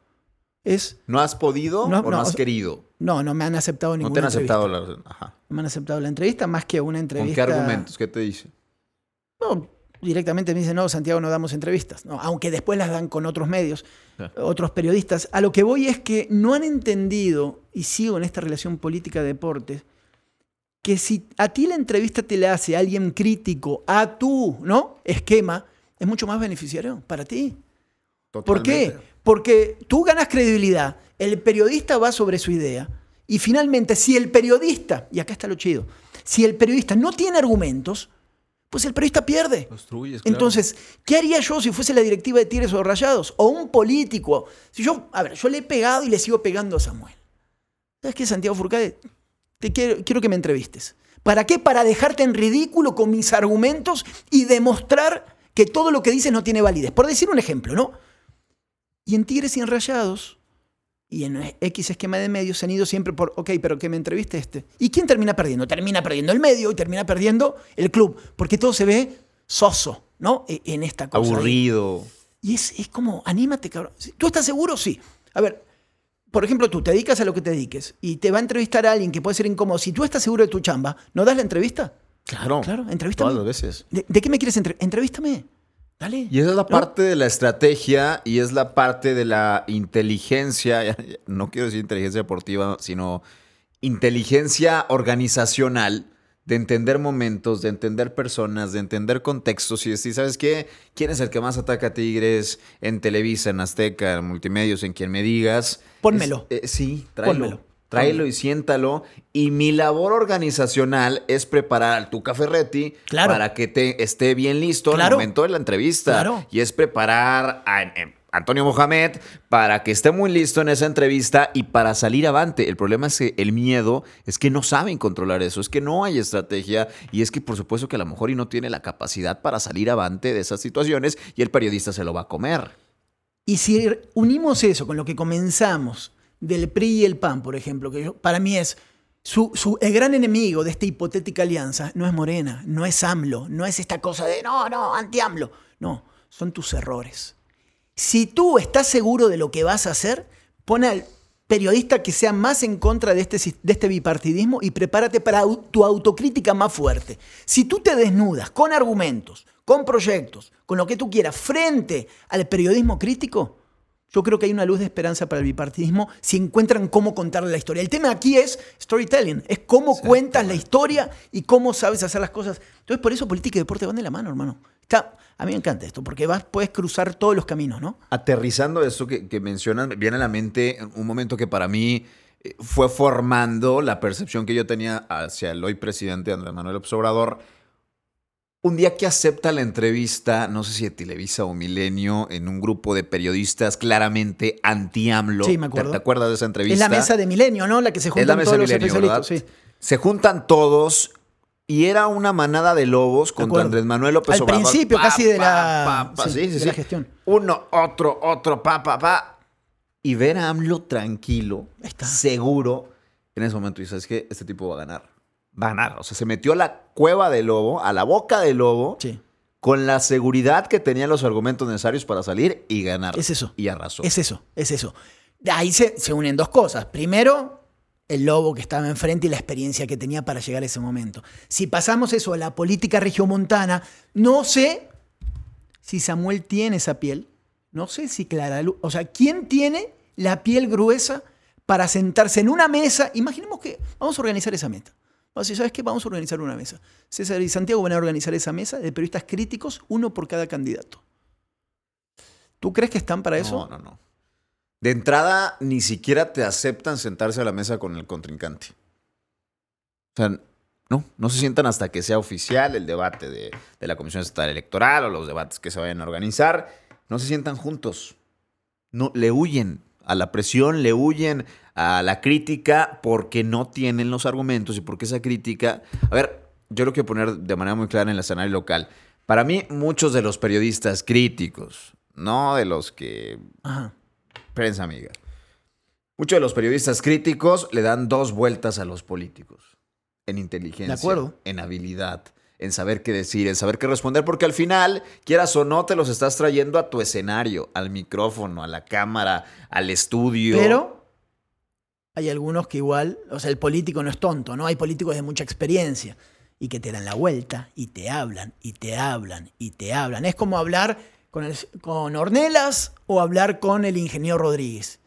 Es, ¿no has podido o no has querido? No me han aceptado ninguna entrevista. No te han aceptado la entrevista, más que una entrevista. ¿Con qué argumentos? ¿Qué te dice? No, directamente me dicen, no, Santiago, no damos entrevistas. No, aunque después las dan con otros medios, otros periodistas. A lo que voy es que no han entendido, y sigo en esta relación política-deportes, que si a ti la entrevista te la hace alguien crítico a tu, ¿no?, esquema, es mucho más beneficiario para ti. Totalmente. ¿Por qué? Porque tú ganas credibilidad, el periodista va sobre su idea, y finalmente si el periodista, y acá está lo chido, si el periodista no tiene argumentos, pues el periodista pierde. Construyes, claro. Entonces, ¿qué haría yo si fuese la directiva de Tigres o Rayados? O un político. Si yo, a ver, yo le he pegado y le sigo pegando a Samuel. ¿Sabes qué, Santiago Furcade? Te quiero que me entrevistes. ¿Para qué? Para dejarte en ridículo con mis argumentos y demostrar que todo lo que dices no tiene validez. Por decir un ejemplo, ¿no? Y en Tigres y en Rayados y en X esquema de medios se han ido siempre por, ok, pero que me entreviste este. ¿Y quién termina perdiendo? Termina perdiendo el medio y termina perdiendo el club. Porque todo se ve soso, ¿no? En esta cosa. Aburrido. Ahí. Y es como, anímate, cabrón. ¿Tú estás seguro? Sí. A ver, por ejemplo, tú te dedicas a lo que te dediques y te va a entrevistar a alguien que puede ser incómodo. Si tú estás seguro de tu chamba, ¿no das la entrevista? Claro. Claro, entrevístame. Todas las veces. ¿De qué me quieres entrevistar? Entrevístame. Dale. Y esa es la parte de la estrategia y es la parte de la inteligencia, no quiero decir inteligencia deportiva, sino inteligencia organizacional, de entender momentos, de entender personas, de entender contextos y decir, ¿sabes qué? ¿Quién es el que más ataca a Tigres en Televisa, en Azteca, en Multimedios, en quien me digas? Pónmelo. Sí, tráelo. Pónmelo. Tráelo y siéntalo. Y mi labor organizacional es preparar tu Cafferetti, claro, para que te esté bien listo, claro, en el momento de la entrevista. Claro. Y es preparar a Antonio Mohamed para que esté muy listo en esa entrevista y para salir avante. El problema es que el miedo es que no saben controlar eso, es que no hay estrategia y es que por supuesto que a lo mejor y no tiene la capacidad para salir avante de esas situaciones y el periodista se lo va a comer. Y si unimos eso con lo que comenzamos del PRI y el PAN, por ejemplo, que para mí es el gran enemigo de esta hipotética alianza, no es Morena, no es AMLO, no es esta cosa de no, anti-AMLO. No, son tus errores. Si tú estás seguro de lo que vas a hacer, pon al periodista que sea más en contra de este bipartidismo y prepárate para tu autocrítica más fuerte. Si tú te desnudas con argumentos, con proyectos, con lo que tú quieras, frente al periodismo crítico, yo creo que hay una luz de esperanza para el bipartidismo si encuentran cómo contarle la historia. El tema aquí es storytelling, es cómo cuentas la historia y cómo sabes hacer las cosas. Entonces, por eso política y deporte van de la mano, hermano. A mí me encanta esto, porque puedes cruzar todos los caminos, ¿no? Aterrizando eso que mencionas, viene a la mente un momento que para mí fue formando la percepción que yo tenía hacia el hoy presidente Andrés Manuel López Obrador. Un día que acepta la entrevista, no sé si de Televisa o Milenio, en un grupo de periodistas claramente anti-AMLO. Sí, me acuerdo. ¿Te acuerdas de esa entrevista? Es la mesa de Milenio, ¿no? La que se juntan todos los especialistas. Sí. Se juntan todos y era una manada de lobos contra Andrés Manuel López Obrador. Al principio casi de la gestión. Uno, otro, Y ver a AMLO tranquilo, seguro, en ese momento. Y sabes que este tipo va a ganar. O sea, se metió a la cueva del lobo, a la boca del lobo, sí, con la seguridad que tenían los argumentos necesarios para salir y ganar. Es eso. Y arrasó. Es eso. Ahí se unen dos cosas. Primero, el lobo que estaba enfrente y la experiencia que tenía para llegar a ese momento. Si pasamos eso a la política regiomontana, no sé si Samuel tiene esa piel, no sé si Clara Luz, o sea, ¿quién tiene la piel gruesa para sentarse en una mesa? Imaginemos que vamos a organizar esa meta. Así, ¿sabes qué? Vamos a organizar una mesa. César y Santiago van a organizar esa mesa de periodistas críticos, uno por cada candidato. ¿Tú crees que están para eso? No. De entrada, ni siquiera te aceptan sentarse a la mesa con el contrincante. O sea, no se sientan hasta que sea oficial el debate de la Comisión Estatal Electoral o los debates que se vayan a organizar. No se sientan juntos. No, le huyen a la presión, le huyen a la crítica porque no tienen los argumentos y porque esa crítica... A ver, yo lo quiero poner de manera muy clara en el escenario local. Para mí, muchos de los periodistas críticos, no de los que... Ajá. Prensa amiga. Muchos de los periodistas críticos le dan dos vueltas a los políticos. En inteligencia, de acuerdo, en habilidad, en saber qué decir, en saber qué responder, porque al final, quieras o no, te los estás trayendo a tu escenario, al micrófono, a la cámara, al estudio. Pero hay algunos que igual, o sea, el político no es tonto, ¿no? Hay políticos de mucha experiencia. y que te dan la vuelta y te hablan y te hablan y te hablan. Es como hablar con Ornelas o hablar con el ingeniero Rodríguez.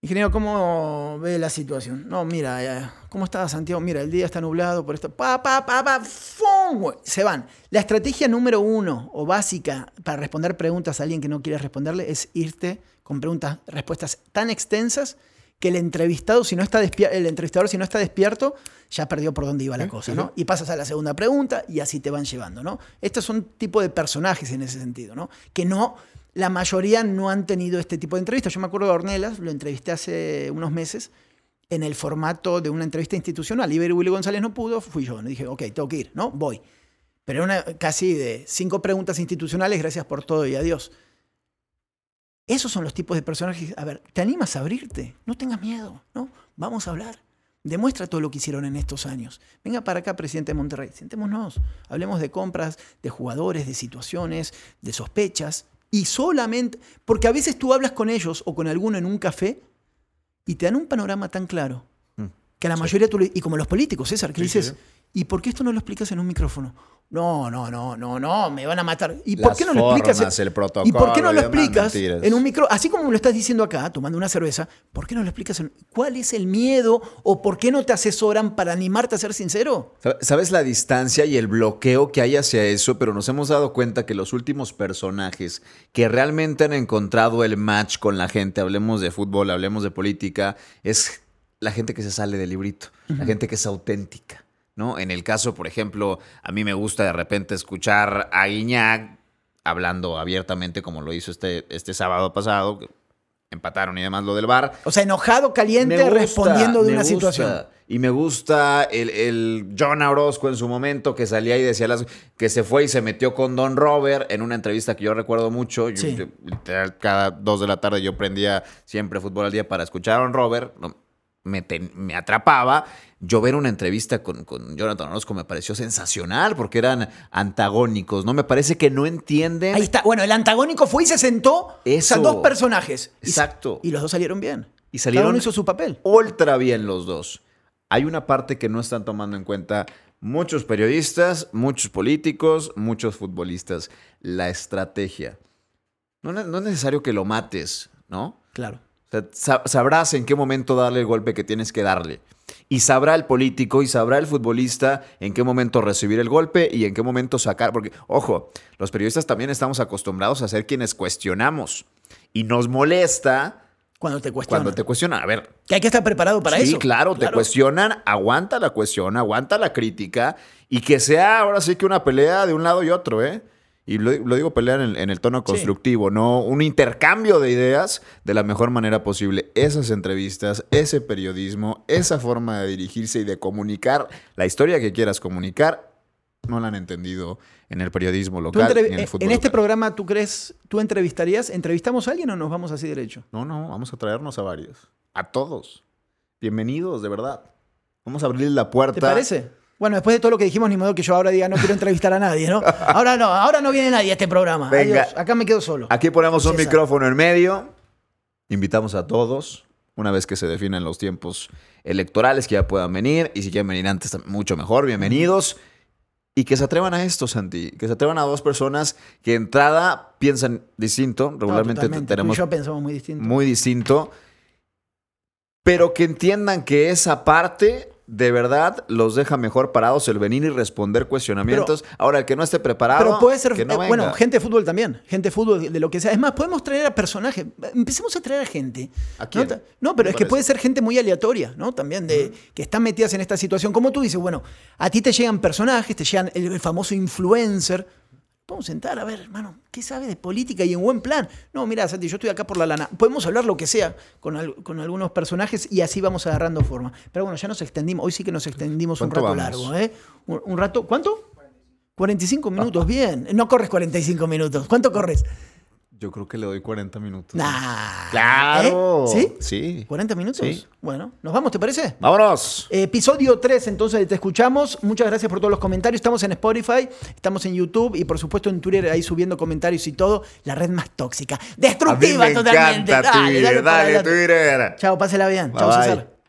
Ingeniero, ¿cómo ve la situación? No, mira, ¿cómo está Santiago? Mira, el día está nublado por esto. ¡Fum! Se van. La estrategia número 1 o básica para responder preguntas a alguien que no quieres responderle es irte con preguntas, respuestas tan extensas que el entrevistado, si no está despierto, ya perdió por dónde iba la cosa, ¿no? Y pasas a la segunda pregunta y así te van llevando, ¿no? Estos son tipo de personajes en ese sentido, ¿no? Que no... La mayoría no han tenido este tipo de entrevistas. Yo me acuerdo de Ornelas, lo entrevisté hace unos meses en el formato de una entrevista institucional. Ibero Willy González no pudo, fui yo. Dije, ok, tengo que ir, ¿no? Voy. Pero era casi de 5 preguntas institucionales, gracias por todo y adiós. Esos son los tipos de personajes. A ver, ¿te animas a abrirte? No tengas miedo, ¿no? Vamos a hablar. Demuestra todo lo que hicieron en estos años. Venga para acá, presidente de Monterrey. Sentémonos. Hablemos de compras, de jugadores, de situaciones, de sospechas. Y solamente, porque a veces tú hablas con ellos o con alguno en un café y te dan un panorama tan claro que a la mayoría tú y como los políticos, César, que sí, dices, ¿y por qué esto no lo explicas en un micrófono? No, me van a matar. ¿Y por qué no lo explicas? El protocolo, ¿y por qué no lo explicas en un micrófono? Así como me lo estás diciendo acá, tomando una cerveza, ¿por qué no lo explicas? ¿Cuál es el miedo o por qué no te asesoran para animarte a ser sincero? ¿Sabes la distancia y el bloqueo que hay hacia eso? Pero nos hemos dado cuenta que los últimos personajes que realmente han encontrado el match con la gente, hablemos de fútbol, hablemos de política, es la gente que se sale del librito, la gente que es auténtica, ¿no? En el caso, por ejemplo, a mí me gusta de repente escuchar a Guiñac hablando abiertamente como lo hizo este sábado pasado, que empataron y demás lo del VAR. O sea, enojado, caliente, respondiendo de una situación. Y me gusta el Jon Orozco en su momento que salía y decía que se fue y se metió con Don Robert en una entrevista que yo recuerdo mucho. Sí. Yo, literal, cada 2 de la tarde yo prendía siempre Fútbol al Día para escuchar a Don Robert, ¿no? Me atrapaba. Yo ver una entrevista con Jonathan Orozco me pareció sensacional porque eran antagónicos, ¿no? Me parece que no entienden. Ahí está. Bueno, el antagónico fue y se sentó. Eso. O sea, 2 personajes. Exacto. Y los 2 salieron bien. Y salieron. Cada uno hizo su papel. Ultra bien los 2. Hay una parte que no están tomando en cuenta muchos periodistas, muchos políticos, muchos futbolistas. La estrategia. No es necesario que lo mates, ¿no? Claro. O sea, sabrás en qué momento darle el golpe que tienes que darle. Y sabrá el político y sabrá el futbolista en qué momento recibir el golpe y en qué momento sacar. Porque, ojo, los periodistas también estamos acostumbrados a ser quienes cuestionamos. Y nos molesta... Cuando te cuestionan. A ver... Que hay que estar preparado para eso. Sí, claro, te cuestionan. Aguanta la cuestión, aguanta la crítica. Y que sea ahora sí que una pelea de un lado y otro, ¿eh? Y lo digo pelear en el tono constructivo, sí. ¿No? Un intercambio de ideas de la mejor manera posible. Esas entrevistas, ese periodismo, esa forma de dirigirse y de comunicar la historia que quieras comunicar, no la han entendido en el periodismo local ni en el fútbol. En este programa, ¿tú crees, tú entrevistarías? ¿Entrevistamos a alguien o nos vamos así derecho? No, vamos a traernos a varios. A todos. Bienvenidos, de verdad. Vamos a abrirles la puerta. ¿Te parece? Bueno, después de todo lo que dijimos, ni modo que yo ahora diga no quiero entrevistar a nadie, ¿no? Ahora no viene nadie a este programa. Venga, adiós, acá me quedo solo. Aquí ponemos un micrófono en medio, invitamos a todos, una vez que se definan los tiempos electorales, que ya puedan venir, y si quieren venir antes, mucho mejor, bienvenidos. Y que se atrevan a esto, Santi, que se atrevan a 2 personas que de entrada piensan distinto, regularmente tenemos... Tú y yo pensamos muy distinto. Muy distinto, pero que entiendan que esa parte... De verdad, los deja mejor parados el venir y responder cuestionamientos. Pero, ahora, el que no esté preparado, pero puede ser, que no venga. Bueno, gente de fútbol también. Gente de fútbol, de lo que sea. Es más, podemos traer a personajes. Empecemos a traer a gente. ¿A quién? No, pero es que puede ser gente muy aleatoria, ¿no? También que están metidas en esta situación. Como tú dices, bueno, a ti te llegan personajes, te llegan el famoso influencer. Vamos a sentar, a ver, hermano, ¿qué sabe de política y en buen plan? No, mira, Santi, yo estoy acá por la lana. Podemos hablar lo que sea con algunos personajes y así vamos agarrando forma. Pero bueno, ya nos extendimos. Hoy sí que nos extendimos un rato largo, ¿eh? Un rato, ¿cuánto? 45 minutos, bien. No corres 45 minutos. ¿Cuánto corres? Yo creo que le doy 40 minutos. Nah. ¡Claro! ¿Sí? Sí. ¿40 minutos? Sí. Bueno, ¿nos vamos, te parece? ¡Vámonos! Episodio 3, entonces, te escuchamos. Muchas gracias por todos los comentarios. Estamos en Spotify, estamos en YouTube y, por supuesto, en Twitter, ahí subiendo comentarios y todo. La red más tóxica. ¡Destructiva totalmente! A mí me encanta Twitter. Dale, Twitter. Chao, pásela bien. Chao, César.